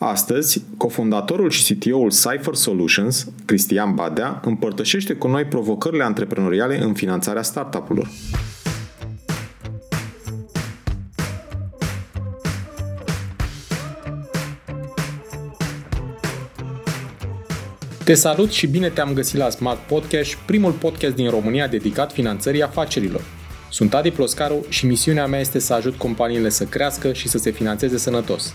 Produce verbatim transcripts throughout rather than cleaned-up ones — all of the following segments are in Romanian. Astăzi, cofondatorul și C T O-ul Cypher Solutions, Cristian Badea, împărtășește cu noi provocările antreprenoriale în finanțarea startup-urilor. Te salut și bine te-am găsit la Smart Podcast, primul podcast din România dedicat finanțării afacerilor. Sunt Adi Ploscaru și misiunea mea este să ajut companiile să crească și să se finanțeze sănătos.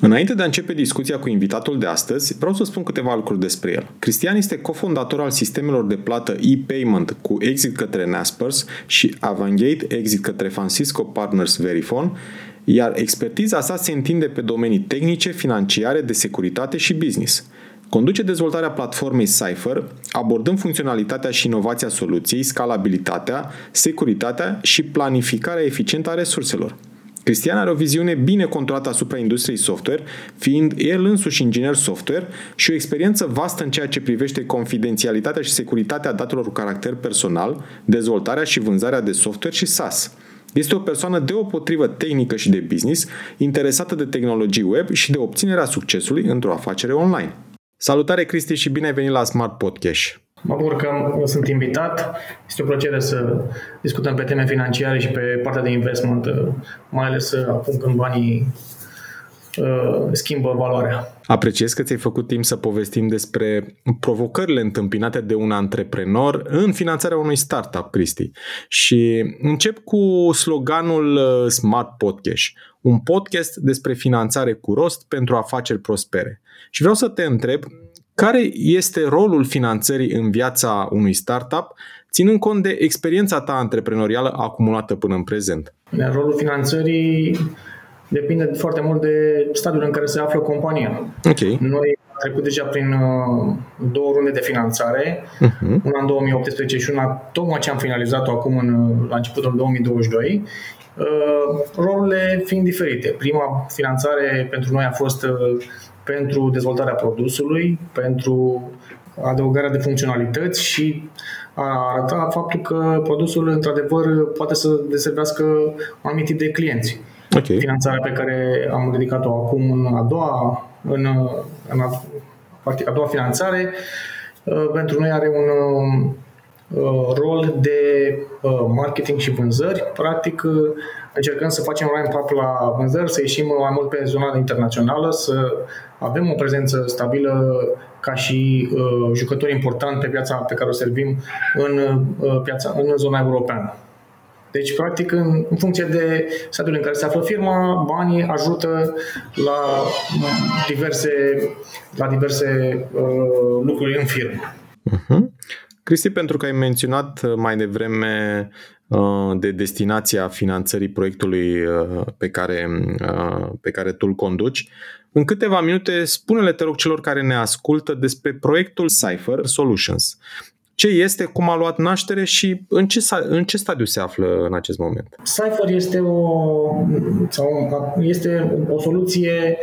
Înainte de a începe discuția cu invitatul de astăzi, vreau să spun câteva lucruri despre el. Cristian este cofondator al sistemelor de plată ePayment cu exit către Naspers și Avangate exit către Francisco Partners Verifone, iar expertiza sa se întinde pe domenii tehnice, financiare, de securitate și business. Conduce dezvoltarea platformei Cypher, abordând funcționalitatea și inovația soluției, scalabilitatea, securitatea și planificarea eficientă a resurselor. Cristian are o viziune bine conturată asupra industriei software, fiind el însuși inginer software și o experiență vastă în ceea ce privește confidențialitatea și securitatea datelor cu caracter personal, dezvoltarea și vânzarea de software și SaaS. Este o persoană deopotrivă tehnică și de business, interesată de tehnologii web și de obținerea succesului într-o afacere online. Salutare, Cristi, și bine ai venit la Smart Podcast! Mă bucur că sunt invitat. Este o plăcere să discutăm pe teme financiare și pe partea de investment, mai ales acum când banii uh, schimbă valoarea. Apreciez că ți-ai făcut timp să povestim despre provocările întâmpinate de un antreprenor în finanțarea unui startup, Cristi. Și încep cu sloganul Smart Podcast, un podcast despre finanțare cu rost pentru afaceri prospere. Și vreau să te întreb, care este rolul finanțării în viața unui startup, ținând cont de experiența ta antreprenorială acumulată până în prezent? Rolul finanțării depinde foarte mult de stadiul în care se află compania. Okay. Noi am trecut deja prin două runde de finanțare, uh-huh. una în două mii optsprezece și una tocmai ce am finalizat-o acum în, la începutul două mii douăzeci și doi, rolurile fiind diferite. Prima finanțare pentru noi a fost pentru dezvoltarea produsului, pentru adăugarea de funcționalități și a arăta faptul că produsul, într-adevăr, poate să deservească un anumit tip de clienți. Okay. Finanțarea pe care am ridicat-o acum în a doua, în, în a, a doua finanțare, pentru noi are un rol de marketing și vânzări. Practic, încercăm să facem ramp-up la vânzări, să ieșim mai mult pe zona internațională, să avem o prezență stabilă ca și uh, jucători importanti pe piața pe care o servim în, uh, piața, în zona europeană. Deci, practic, în, în funcție de statul în care se află firma, banii ajută la diverse, la diverse uh, lucruri în firmă. Uh-huh. Cristi, pentru că ai menționat mai devreme de destinația finanțării proiectului pe care, pe care tu îl conduci, în câteva minute spune-le, te rog, celor care ne ascultă despre proiectul Cypher Solutions. Ce este, cum a luat naștere și în ce, în ce stadiu se află în acest moment? Cypher este o, sau este o soluție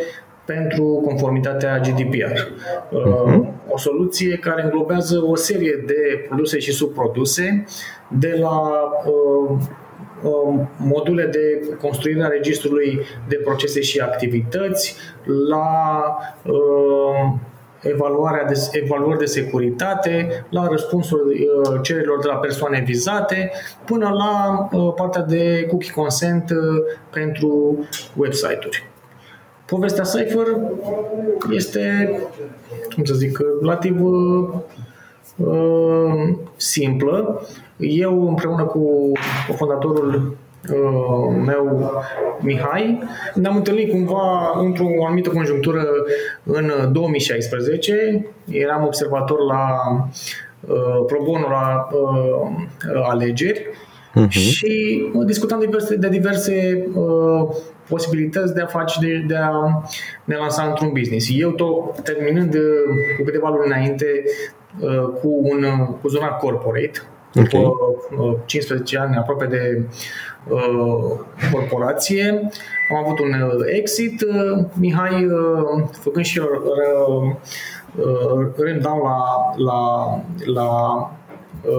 pentru conformitatea G D P R. Uh-huh. O soluție care înglobează o serie de produse și subproduse, de la uh, uh, module de construire a registrului de procese și activități, la uh, evaluarea de, evaluări de securitate, la răspunsuri uh, cererilor de la persoane vizate, până la uh, partea de cookie consent uh, pentru website-uri. Povestea Cypher este, cum să zic, relativ uh, simplă. Eu, împreună cu cofondatorul uh, meu, Mihai, ne-am întâlnit cumva într-o anumită conjunctură în două mii șaisprezece. Eram observator la uh, pro bono la uh, alegeri uh-huh. și discutăm de diverse, de diverse uh, posibilități de a face, de, de a ne lansa într-un business. Eu tot terminând uh, cu câteva luni înainte uh, cu, un, cu zona corporate, după okay. cincisprezece ani aproape de uh, corporație, am avut un exit. Uh, Mihai, uh, făcând și eu uh, uh, rândam la, la, la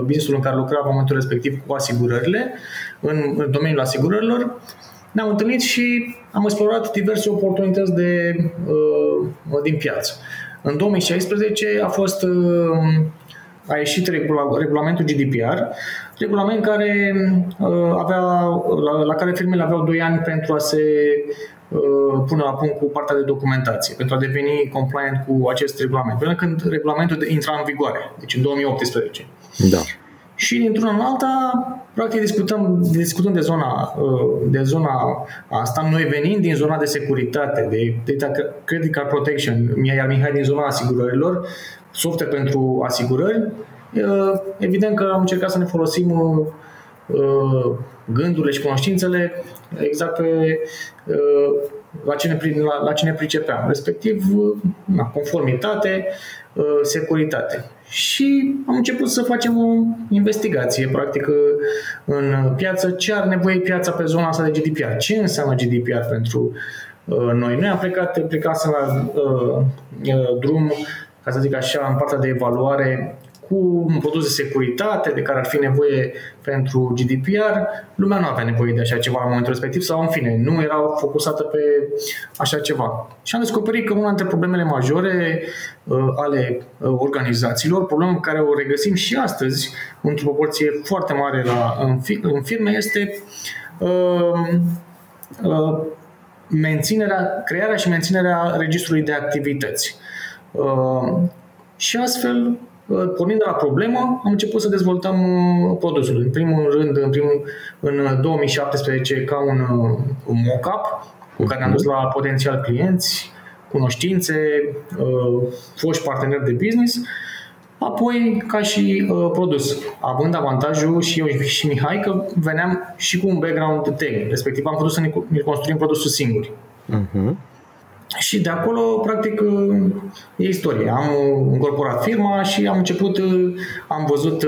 business-ul în care lucra în momentul respectiv cu asigurările, în, în domeniul asigurărilor, ne-am întâlnit și am explorat diverse oportunități de, uh, din piață. În două mii șaisprezece a fost... Uh, a ieșit regula, regulamentul G D P R, regulament care uh, avea, la, la care firmele aveau doi ani pentru a se uh, pune la punct cu partea de documentație, pentru a deveni compliant cu acest regulament, până când regulamentul intra în vigoare, deci în două mii optsprezece. Da. Și dintr-una în alta, practic discutăm, discutăm de, zona, uh, de zona asta, noi venim din zona de securitate, de credit card protection, iar Mihai din zona asigurărilor, software pentru asigurări, evident că am încercat să ne folosim gândurile și cunoștințele exact pe la ce ne, la, la ce ne pricepeam, respectiv na, conformitate, securitate. Și am început să facem o investigație, practic, în piață, ce are nevoie piața pe zona asta de G D P R, ce înseamnă G D P R pentru noi. Noi am plecat, plecasem la uh, drum, ca să zic așa, în partea de evaluare cu un produs de securitate de care ar fi nevoie pentru G D P R, lumea nu avea nevoie de așa ceva la momentul respectiv sau, în fine, nu era focusată pe așa ceva. Și am descoperit că una dintre problemele majore uh, ale organizațiilor, problemă care o regăsim și astăzi, într-o proporție foarte mare la, în, în firme, este uh, uh, menținerea, crearea și menținerea registrului de activități. Uh, și astfel, uh, pornind de la problemă, am început să dezvoltăm uh, produsul. În primul rând, în, primul, în două mii șaptesprezece, ca un, uh, un mock-up cu care am dus la potențial clienți, cunoștințe, uh, foști parteneri de business, apoi ca și uh, produs, având avantajul și eu și Mihai că veneam și cu un background tehnic, respectiv am putut să ne, ne construim produsul singuri. Uh-huh. Și de acolo, practic, e istorie. Am încorporat firma și am început, am văzut,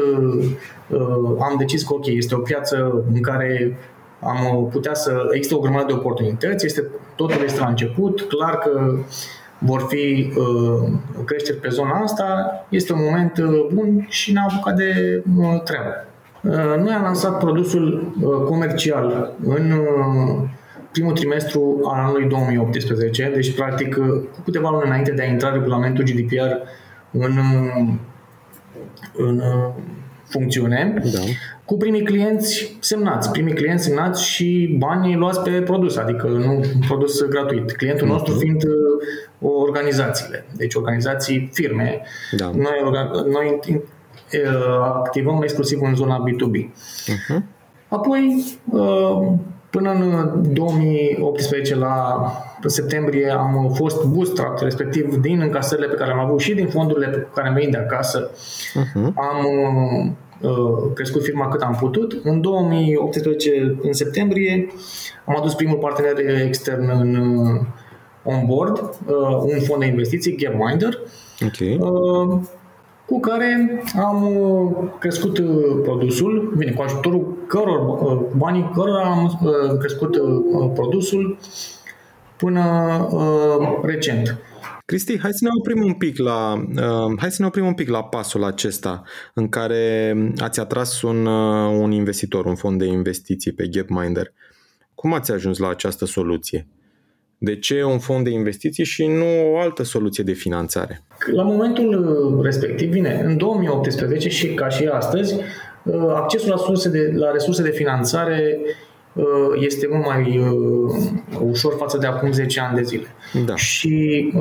am decis că, ok, este o piață în care am putea să... Există o grămadă de oportunități, este, totul este la început, clar că vor fi creșteri pe zona asta, este un moment bun și ne-am apucat de treabă. Noi am lansat produsul comercial în... primul trimestru al anului două mii optsprezece, deci practic cu câteva luni înainte de a intra regulamentul G D P R în, în funcțiune, da. Cu primii clienți semnați, primii clienți semnați și banii luați pe produs, adică nu un produs gratuit, clientul nostru fiind organizațiile, deci organizații, firme, da. noi, noi activăm exclusiv în zona B doi B. Uh-huh. Apoi până în două mii optsprezece, la septembrie, am fost bootstrapped, respectiv din încasările pe care am avut și din fondurile pe care am venit de acasă, uh-huh. am uh, crescut firma cât am putut. În două mii optsprezece, în septembrie, am adus primul partener extern în on board, uh, un fond de investiții, Gapminder, okay. uh, cu care am crescut produsul, bine, cu ajutorul căror, banii cărora am crescut produsul până recent. Cristi, hai să ne oprim un pic la hai să ne oprim un pic la pasul acesta în care ați atras un un investitor, un fond de investiții pe Gapminder. Cum ați ajuns la această soluție? De ce un fond de investiții și nu o altă soluție de finanțare? La momentul respectiv, bine, în două mii optsprezece și ca și astăzi, accesul la resurse de, la resurse de finanțare este mult mai ușor față de acum zece ani de zile. Da. Și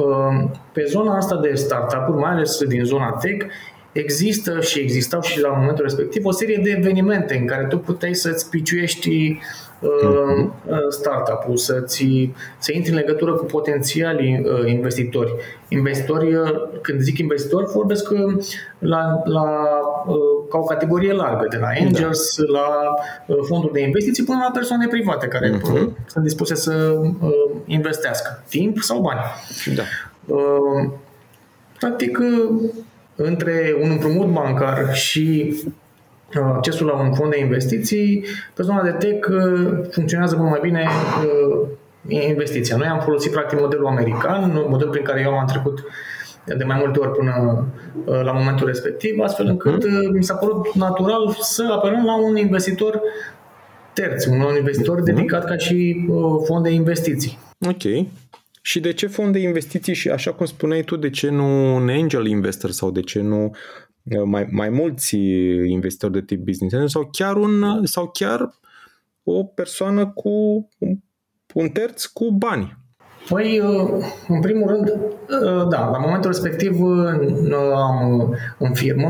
pe zona asta de startup-uri, mai ales din zona tech, există și existau și la momentul respectiv o serie de evenimente în care tu puteai să-ți piciuiești uh, startup-ul, să-ți, să intri în legătură cu potențialii uh, investitori. Investitori, când zic investitori, vorbesc la, la, uh, ca o categorie largă, de la angels, da, la fonduri de investiții, până la persoane private care uh-huh. sunt dispuse să investească timp sau bani. Da. Practic, între un împrumut bancar și accesul la un fond de investiții, persoana de tech funcționează mult mai bine investiția. Noi am folosit practic modelul american, modelul prin care eu am trecut de mai multe ori până la momentul respectiv, astfel încât mm-hmm. mi s-a părut natural să apelăm la un investitor terț, un investitor mm-hmm. dedicat ca și fond de investiții. Ok. Și de ce fond de investiții și, așa cum spuneai tu, de ce nu un angel investor sau de ce nu mai, mai mulți investitori de tip business sau chiar, un, sau chiar o persoană cu un terț cu bani? Păi, în primul rând, da, la momentul respectiv am, în firmă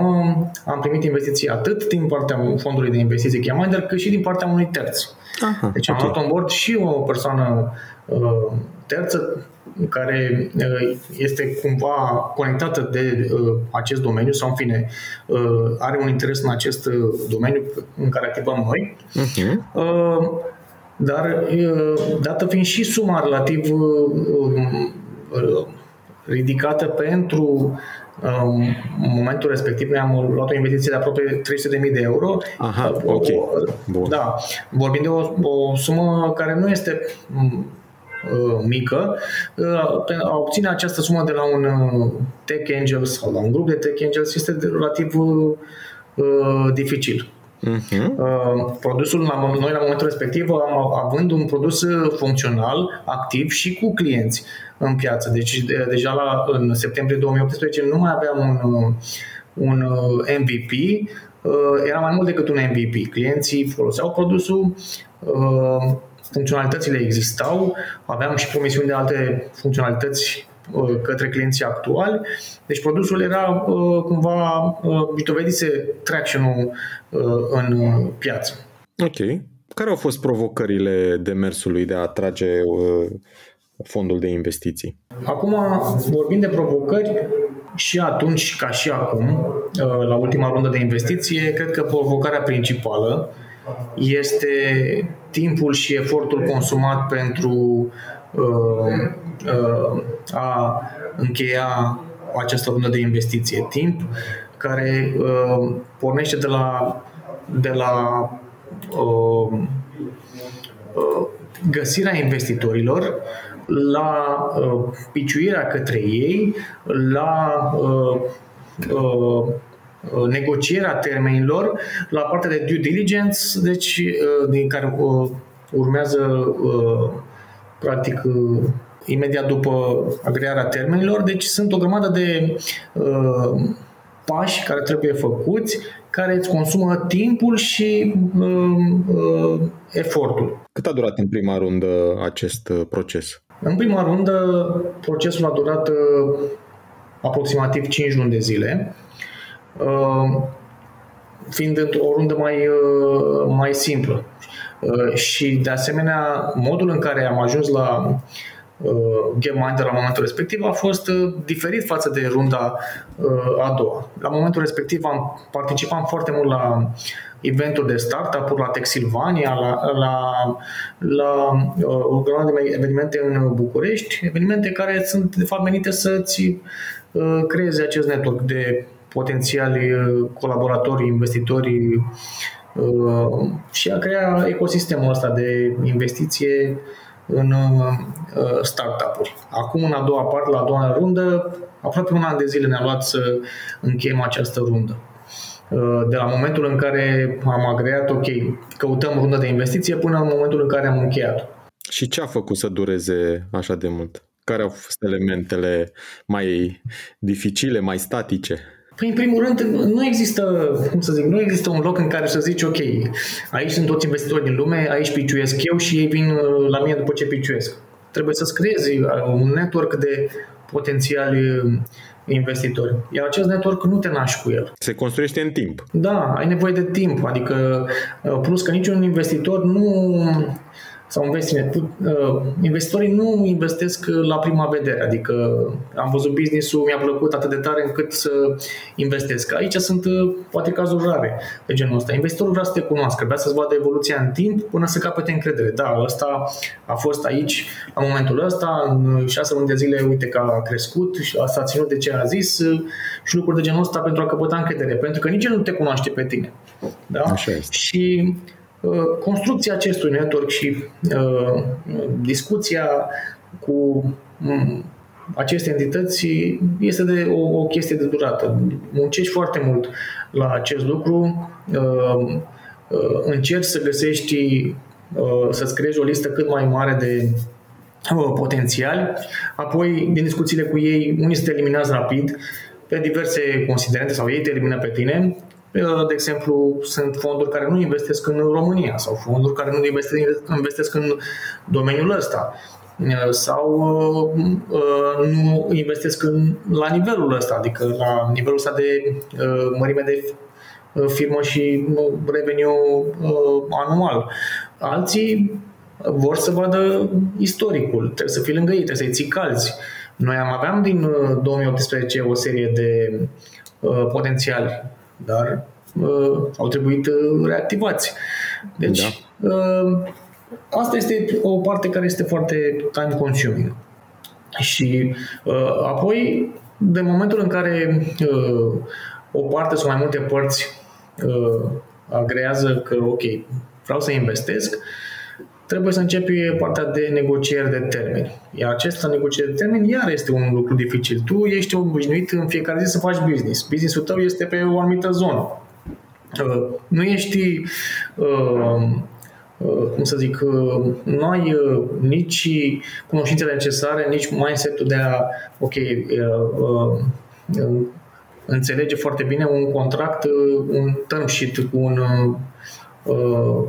am primit investiții atât din partea fondului de investiții Gapminder, cât și din partea unui terț. Aha, deci am okay. luat on board și o persoană terță care este cumva conectată de acest domeniu sau, în fine, are un interes în acest domeniu în care activăm noi. Okay. Uh, Dar, dată fiind și suma relativ ridicată pentru momentul respectiv, noi am luat o investiție de aproape trei sute de mii de euro. Aha, ok. Bun. Da, vorbim de o, o sumă care nu este mică. A obține această sumă de la un tech angel sau la un grup de tech angels este relativ dificil. Uh-huh. Produsul, noi la momentul respectiv am, având un produs funcțional, activ și cu clienți în piață. Deci de, deja la, în septembrie două mii optsprezece nu mai aveam un, un M V P, era mai mult decât un M V P. Clienții foloseau produsul, funcționalitățile existau, aveam și promisiuni de alte funcționalități către clienții actuali. Deci produsul era uh, cumva uh, dovedise traction-ul uh, în piață. Ok. Care au fost provocările demersului de a atrage uh, fondul de investiții? Acum, vorbim de provocări, și atunci ca și acum, uh, la ultima rundă de investiție, cred că provocarea principală este timpul și efortul consumat pentru uh, a încheia această rundă de investiție. Timp care uh, pornește de la, de la uh, uh, găsirea investitorilor, la uh, piciuirea către ei, la uh, uh, negocierea termenilor, la partea de due diligence, deci uh, din care uh, urmează uh, practic uh, imediat după agrearea termenilor. Deci sunt o grămadă de uh, pași care trebuie făcuți, care îți consumă timpul și uh, uh, efortul. Cât a durat în prima rundă acest proces? În prima rundă procesul a durat uh, aproximativ cinci luni de zile, uh, fiind o rundă mai, uh, mai simplă. Uh, și de asemenea, modul în care am ajuns la Gapminder la momentul respectiv a fost diferit față de runda a doua. La momentul respectiv am participat foarte mult la eventuri de startup-uri, la TechSylvania, la, la, la o grămadă de evenimente în București, evenimente care sunt de fapt menite să-ți creeze acest network de potențiali colaboratori, investitori și a crea ecosistemul ăsta de investiție în startup-uri. Acum, în a doua parte, la a doua rundă, aproape un an de zile ne-a luat să încheiem această rundă. De la momentul în care am agreat, ok, căutăm rundă de investiție, până în momentul în care am încheiat. Și ce a făcut să dureze așa de mult? Care au fost elementele mai dificile, mai statice? Păi, în primul rând, nu există, cum să zic, nu există un loc în care să zici, ok, aici sunt toți investitori din lume, aici piciuiesc eu și ei vin la mine după ce piciuiesc. Trebuie să-ți creezi un network de potențiali investitori. Iar acest network nu te naști cu el. Se construiește în timp. Da, ai nevoie de timp. Adică, plus că niciun investitor nu... sau investinet, investitorii nu investesc la prima vedere, adică am văzut business-ul, mi-a plăcut atât de tare încât să investesc. Aici sunt poate cazuri rare de genul ăsta. Investitorul vrea să te cunoască, vrea să-ți vadă evoluția în timp până să capete încredere. Da, ăsta a fost aici la momentul ăsta, în șase luni de zile, uite că a crescut și asta a ținut de ce a zis și lucruri de genul ăsta pentru a căpăta încredere, pentru că nici el nu te cunoaște pe tine. Da? Așa este. Și construcția acestui network și uh, discuția cu um, aceste entități este de o, o chestie de durată. Muncești foarte mult la acest lucru, uh, uh, încerci să găsești, uh, să-ți creezi o listă cât mai mare de uh, potențiali, apoi din discuțiile cu ei, unii se te eliminează rapid pe diverse considerente sau ei te elimină pe tine. De exemplu, sunt fonduri care nu investesc în România sau fonduri care nu investesc în domeniul ăsta sau nu investesc în, la nivelul ăsta, adică la nivelul ăsta de mărime de firmă și revenue anual. Alții vor să vadă istoricul, trebuie să fii lângă ei, trebuie să-i ții calzi. Noi am aveam din două mii optsprezece o serie de potențiali, dar uh, au trebuit uh, reactivați. Deci, da. uh, asta este o parte care este foarte time consuming. Și uh, apoi, de momentul în care uh, o parte sau mai multe părți uh, agrează că, ok, vreau să investesc, trebuie să începi partea de negocieri de termeni. Iar acesta negocieri de termeni iar este un lucru dificil. Tu ești obișnuit în fiecare zi să faci business. Business-ul tău este pe o anumită zonă. Nu ești, cum să zic, nu ai nici cunoștințele necesare, nici mindset-ul de a, ok, înțelege foarte bine un contract, un term sheet cu un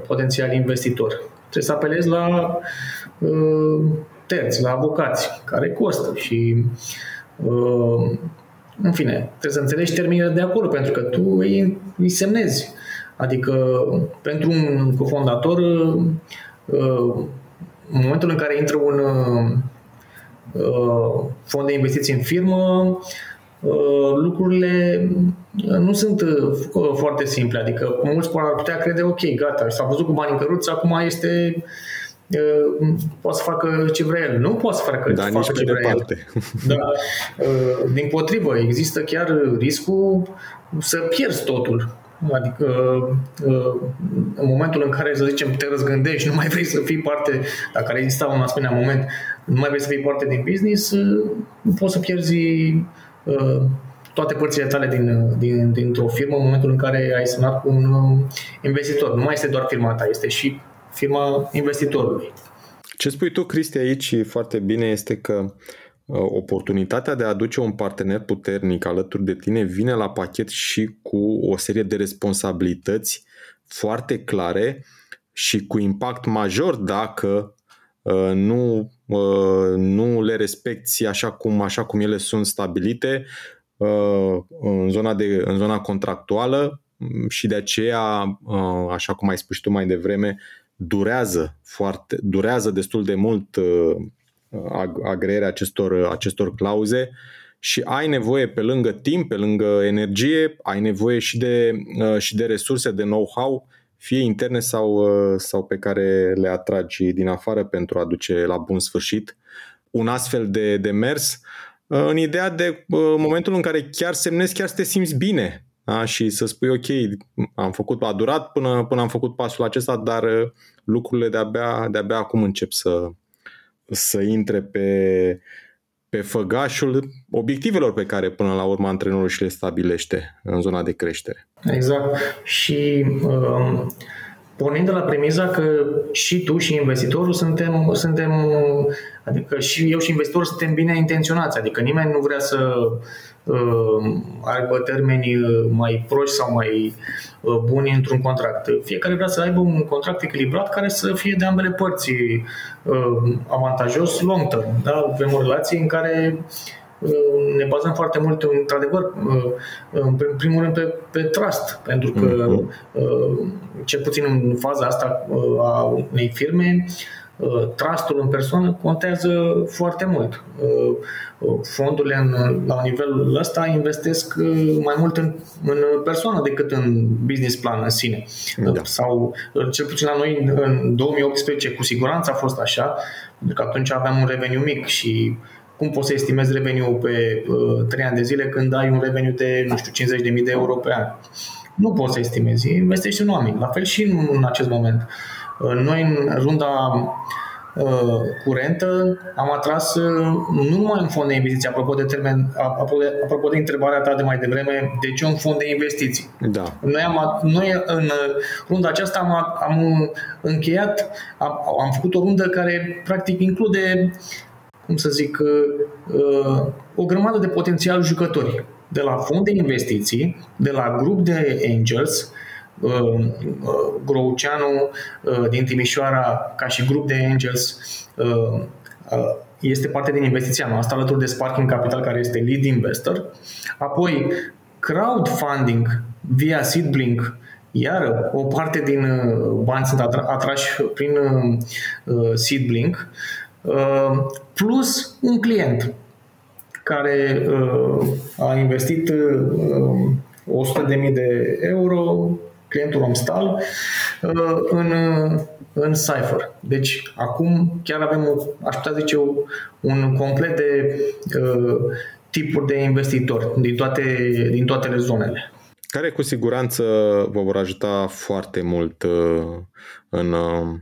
potențial investitor. Trebuie să apelezi la uh, terți, la avocați, care costă și, uh, în fine, trebuie să înțelegi termenile de acolo, pentru că tu îi, îi semnezi. Adică, pentru un cofondator, uh, în momentul în care intră un uh, fond de investiții în firmă, uh, lucrurile nu sunt foarte simple, adică mulți ar putea crede, ok, gata, s-a văzut cu bani în căruță, acum este, poate să facă ce vrea el. Nu poate să facă, da, facă ce vrea parte. el. Da. Din potrivă, există chiar riscul să pierzi totul. Adică în momentul în care, să zicem, te răzgândești, nu mai vrei să fii parte, dacă ar exista un asemenea moment, nu mai vrei să fii parte din business, poți să pierzi toate părțile tale din, din, dintr-o firmă în momentul în care ai semnat cu un investitor. Nu mai este doar firma ta, este și firma investitorului. Ce spui tu, Cristi, aici foarte bine este că oportunitatea de a aduce un partener puternic alături de tine vine la pachet și cu o serie de responsabilități foarte clare și cu impact major dacă nu, nu le respecti așa cum, așa cum ele sunt stabilite în zona, de, în zona contractuală și de aceea, așa cum ai spus tu mai devreme, durează, foarte, durează destul de mult agreerea acestor, acestor clauze și ai nevoie pe lângă timp, pe lângă energie, ai nevoie și de, și de resurse, de know-how, fie interne sau, sau pe care le atragi din afară pentru a duce la bun sfârșit un astfel de, de mers. În ideea de momentul în care chiar semnezi, chiar să te simți bine, da? Și să spui ok, am făcut, a durat până, până am făcut pasul acesta, dar lucrurile de-abia, de-abia acum încep să, să intre pe, pe făgașul obiectivelor pe care până la urmă antrenorul și le stabilește în zona de creștere. Exact. Și um, pornind de la premiza că și tu și investitorul suntem, suntem adică și eu și investitorul suntem bine intenționați, adică nimeni nu vrea să uh, aibă termeni mai proști sau mai uh, buni într-un contract. Fiecare vrea să aibă un contract echilibrat care să fie de ambele părți uh, avantajos long term. Da? Avem o relație în care ne bazăm foarte mult, într-adevăr, în primul rând pe, pe trust, pentru că cel puțin în faza asta a unei firme trust-ul în persoană contează foarte mult. Fondurile în, la un nivel ăsta investesc mai mult în, în persoană decât în business plan în sine. Da. Sau cel puțin la noi în două mii optsprezece cu siguranță a fost așa, pentru că atunci aveam un reveniu mic și cum poți să estimezi reveniu pe trei ani de zile când ai un reveniu de, nu știu, cincizeci de mii de euro pe an? Nu poți să estimezi, investești în oameni. La fel și în, în acest moment. Noi în runda uh, curentă am atras uh, nu numai un fond de investiții, apropo de, termen, apropo de, apropo de întrebarea ta de mai devreme, de ce un fond de investiții? Da. Noi, am, noi în runda aceasta am, am încheiat, am, am făcut o rundă care practic include, cum să zic, uh, o grămadă de potențiali jucători, de la fond de investiții, de la grup de angels, Grouceanu din Timișoara ca și grup de angels este parte din investiția noastră alături de Sparking Capital care este lead investor, apoi crowdfunding via SeedBlink, iar o parte din bani sunt atrași prin SeedBlink, plus un client care a investit o sută de mii de euro, clientul Amstal, în, în Cypher. Deci acum chiar avem, aș putea zice, un complet de uh, tipuri de investitori din toate, din toate zonele. Care cu siguranță vă vor ajuta foarte mult în,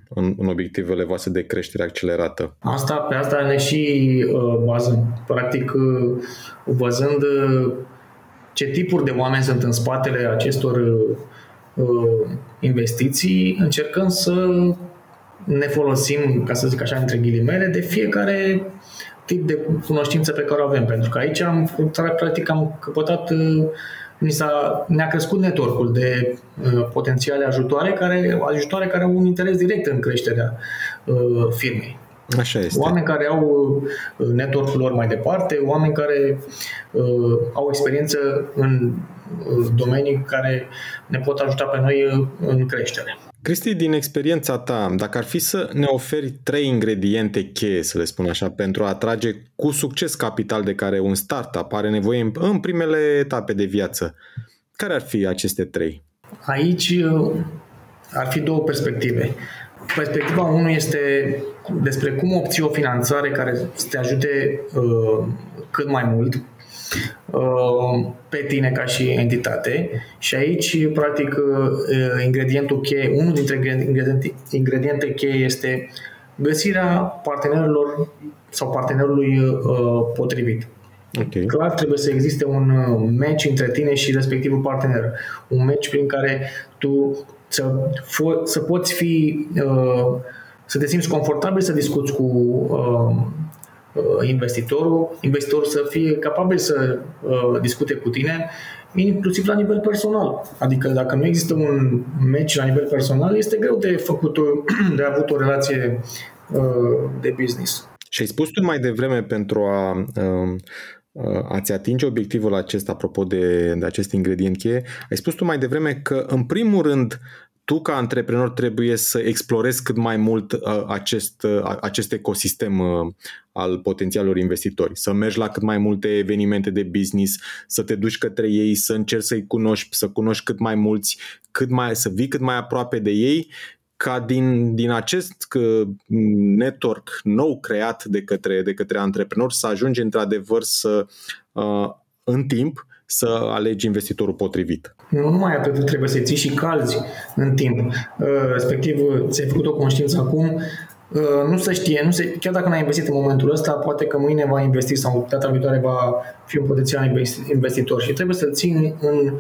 în, în obiectivele voastre de creștere accelerată. Asta, pe asta ne și uh, bazăm. Practic, uh, văzând uh, ce tipuri de oameni sunt în spatele acestor uh, investiții, încercăm să ne folosim, ca să zic așa, între ghilimele, de fiecare tip de cunoștință pe care o avem, pentru că aici am, practic am căpătat, ni s-a, ne-a crescut network-ul de uh, potențiale ajutoare care, ajutoare care au un interes direct în creșterea uh, firmei. Așa este. Oameni care au network-ul lor mai departe, oameni care uh, au experiență în domenii care ne pot ajuta pe noi în creștere. Cristi, din experiența ta, dacă ar fi să ne oferi trei ingrediente cheie, să le spun așa, pentru a atrage cu succes capital de care un startup are nevoie în primele etape de viață, care ar fi aceste trei? Aici ar fi două perspective. Perspectiva unu este despre cum obții o finanțare care să te ajute uh, cât mai mult uh, pe tine ca și entitate, și aici practic uh, ingredientul cheie, unul dintre ingrediente cheie este găsirea partenerilor sau partenerului uh, potrivit. Okay. Clar trebuie să existe un match între tine și respectivul partener, un match prin care tu să, fo- să poți fi uh, să te simți confortabil să discuți cu uh, investitorul, investitorul să fie capabil să uh, discute cu tine, inclusiv la nivel personal. Adică dacă nu există un match la nivel personal, este greu de făcut, de avut o relație uh, de business. Și ai spus tu mai devreme, pentru a uh, a-ți atinge obiectivul acesta, apropo de, de acest ingredient cheie, ai spus tu mai devreme că, în primul rând, tu ca antreprenor trebuie să explorezi cât mai mult acest, acest ecosistem al potențialilor investitori, să mergi la cât mai multe evenimente de business, să te duci către ei, să încerci să-i cunoști, să cunoști cât mai mulți, cât mai, să vii cât mai aproape de ei, ca din, din acest network nou creat de către, de către antreprenori să ajungi într-adevăr să, în timp, să alegi investitorul potrivit. Nu numai atât, trebuie să ții și calzi în timp. Respectiv, ți-ai făcut o conștiință acum, nu se știe, nu se, chiar dacă n-ai investit în momentul ăsta, poate că mâine va investi sau data viitoare va fi un potențial investitor și trebuie să-l ții în, în,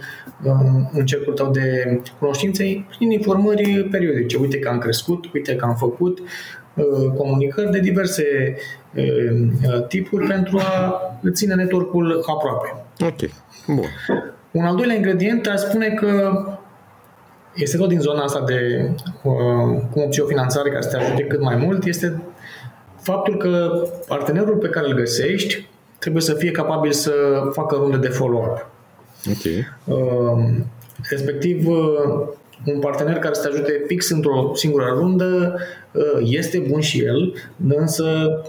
în cercul tău de cunoștințe prin informări periodice. Uite că am crescut, uite că am făcut comunicări de diverse tipuri pentru a ține network-ul aproape. Ok, bun. Un al doilea ingredient ar spune că este tot din zona asta de uh, cum obții o finanțare care să te ajute cât mai mult, este faptul că partenerul pe care îl găsești trebuie să fie capabil să facă runde de follow-up. Okay. Uh, respectiv, uh, un partener care să te ajute fix într-o singură rundă este bun și el, însă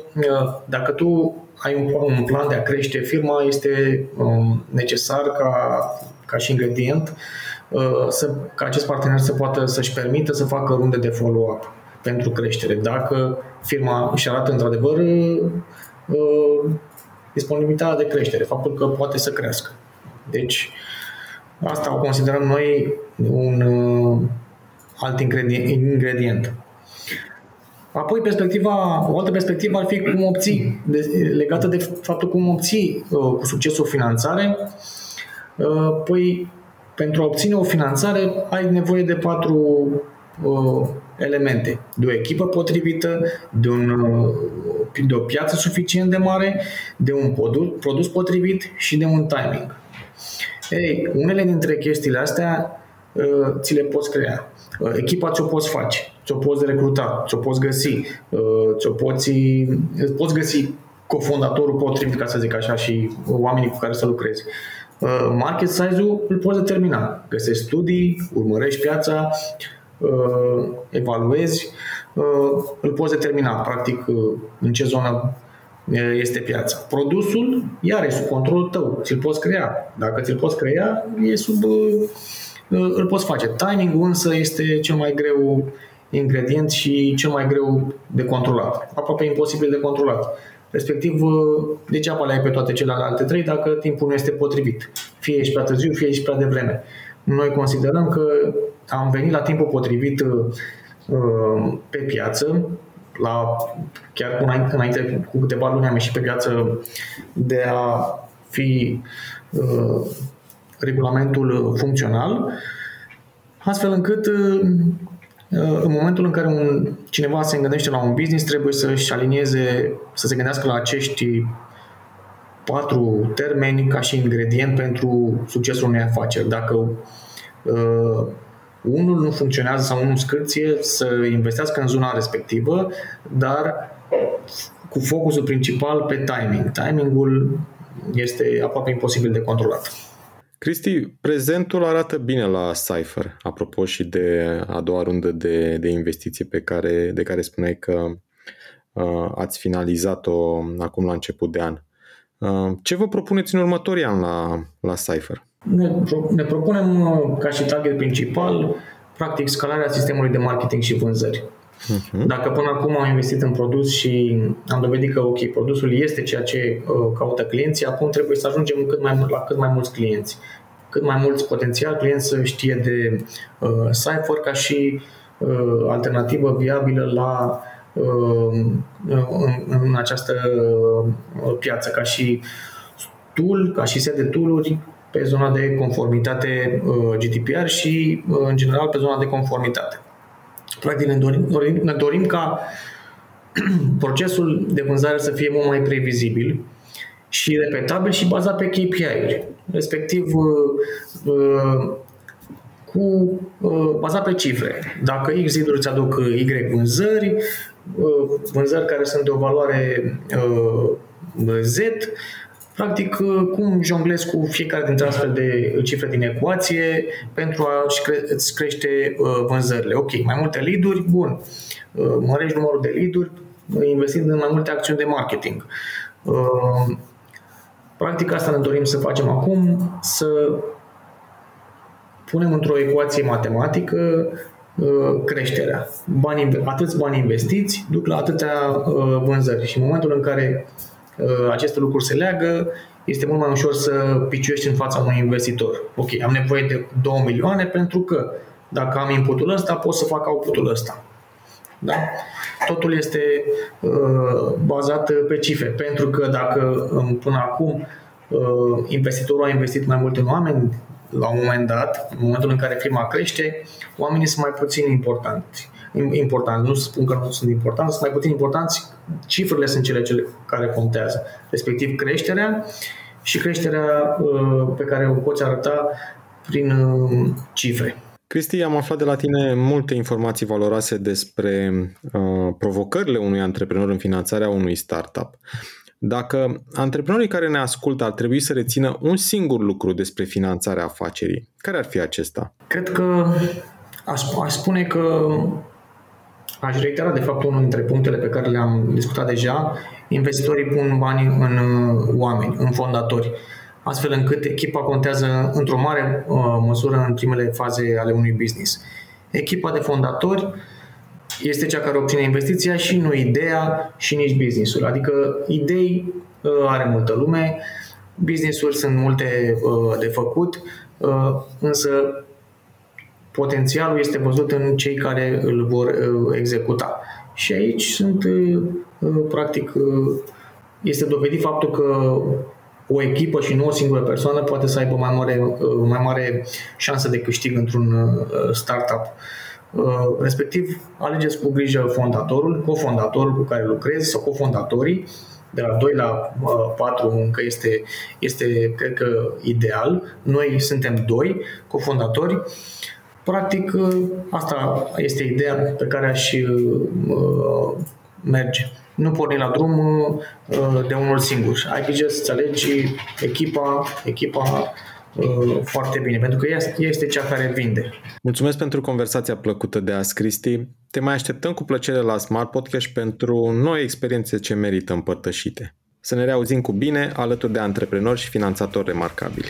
dacă tu ai un plan de a crește firma, este necesar ca, ca și ingredient să, ca acest partener să poată să-și permită să facă runde de follow-up pentru creștere. Dacă firma își arată într-adevăr disponibilitatea de creștere, faptul că poate să crească. Deci asta o considerăm noi un alt ingredient. Apoi perspectiva, o altă perspectivă ar fi cum obții, legată de faptul cum obții cu succes o finanțare. Păi pentru a obține o finanțare ai nevoie de patru elemente: de o echipă potrivită, de, un, de o piață suficient de mare, de un produs, produs potrivit și de un timing. Ei, unele dintre chestiile astea ți le poți crea. Echipa ți-o poți face, ți-o poți recruta, ți-o poți găsi, ți-o poți, poți găsi cofondatorul potrivit, ca să zic așa, și oamenii cu care să lucrezi. Market size-ul îl poți determina. Găsești studii, urmărești piața, evaluezi, îl poți determina practic în ce zonă este piața. Produsul, iar e sub controlul tău, ți-l poți crea. Dacă ți-l poți crea, e sub, îl poți face. Timingul însă este cel mai greu ingredient și cel mai greu de controlat, aproape imposibil de controlat. Respectiv, degeaba le ai pe toate celelalte trei dacă timpul nu este potrivit. Fie ești prea târziu, fie ești prea devreme. Noi considerăm că am venit la timpul potrivit pe piață. La, chiar înainte, înainte cu câteva luni am ieșit pe piață de a fi uh, regulamentul funcțional, astfel încât uh, în momentul în care un, cineva se gândește la un business, trebuie să-și alinieze, să se gândească la acești patru termeni ca și ingredient pentru succesul unei afaceri. Dacă uh, unul nu funcționează sau unul scârție, să investească în zona respectivă, dar cu focusul principal pe timing. Timingul este aproape imposibil de controlat. Cristi, prezentul arată bine la Cypher, apropo și de a doua rundă de, de investiții pe care, de care spuneai că uh, ați finalizat-o acum la început de an. Uh, ce vă propuneți în următorii ani la, la Cypher? Ne, pro- ne propunem ca și target principal, practic, scalarea sistemului de marketing și vânzări. Uh-huh. Dacă până acum am investit în produs și am dovedit că, ok, produsul este ceea ce uh, caută clienții, acum trebuie să ajungem cât mai mult, la cât mai mulți clienți. Cât mai mulți potențial clienți să știe de uh, Cypher ca și uh, alternativă viabilă la uh, în, în această uh, piață, ca și tool, ca și set de tool-uri pe zona de conformitate G D P R și, în general, pe zona de conformitate. Practic, ne dorim, dorim, ne dorim ca procesul de vânzare să fie mult mai previzibil și repetabil și bazat pe K P I-uri, respectiv cu, bazat pe cifre. Dacă X ziduri îți aduc Y vânzări, vânzări care sunt de o valoare Z, practic, cum jonglez cu fiecare dintre astfel de cifre din ecuație pentru a-ți cre- crește vânzările. Ok, mai multe lead-uri, bun. Mărești numărul de lead-uri, investind în mai multe acțiuni de marketing. Practic, asta ne dorim să facem acum, să punem într-o ecuație matematică creșterea. Bani, atâți bani investiți duc la atâtea vânzări și în momentul în care aceste lucruri se leagă, este mult mai ușor să piciuiești în fața unui investitor. Ok, am nevoie de două milioane pentru că dacă am inputul ăsta, pot să fac outputul ăsta. Da? Totul este uh, bazat pe cifre, pentru că dacă până acum uh, investitorul a investit mai mult în oameni, la un moment dat, în momentul în care firma crește, oamenii sunt mai puțin importanți. Important. Nu spun că nu sunt importanți, sunt mai puțin importanți, cifrele sunt cele, cele care contează, respectiv creșterea și creșterea pe care o poți arăta prin cifre. Cristi, am aflat de la tine multe informații valoroase despre uh, provocările unui antreprenor în finanțarea unui startup. Dacă antreprenorii care ne ascultă ar trebui să rețină un singur lucru despre finanțarea afacerii, care ar fi acesta? Cred că Aș, aș spune că aș reitera de fapt unul dintre punctele pe care le-am discutat deja. Investitorii pun bani în oameni, în fondatori, astfel încât echipa contează într-o mare uh, măsură în primele faze ale unui business. Echipa de fondatori este cea care obține investiția și nu ideea și nici businessul. Adică idei uh, are multă lume, business-uri sunt multe uh, de făcut, uh, însă potențialul este văzut în cei care îl vor uh, executa. Și aici sunt uh, practic uh, este dovedit faptul că o echipă și nu o singură persoană poate să aibă mai mare, uh, mai mare șansă de câștig într-un uh, startup. Uh, respectiv, alegeți cu grijă fondatorul, cofondatorul cu care lucrezi sau cofondatorii, de la doi la uh, patru încă este, este, cred că, ideal. Noi suntem doi cofondatori. Practic, uh, asta este ideea pe care aș uh, merge. Nu porni la drum uh, de unul singur. Ai grijă să-ți alegi echipa, echipa uh, foarte bine, pentru că ea este cea care vinde. Mulțumesc pentru conversația plăcută de azi, Cristi. Te mai așteptăm cu plăcere la Smart Podcast pentru noi experiențe ce merită împărtășite. Să ne reauzim cu bine alături de antreprenori și finanțatori remarcabili.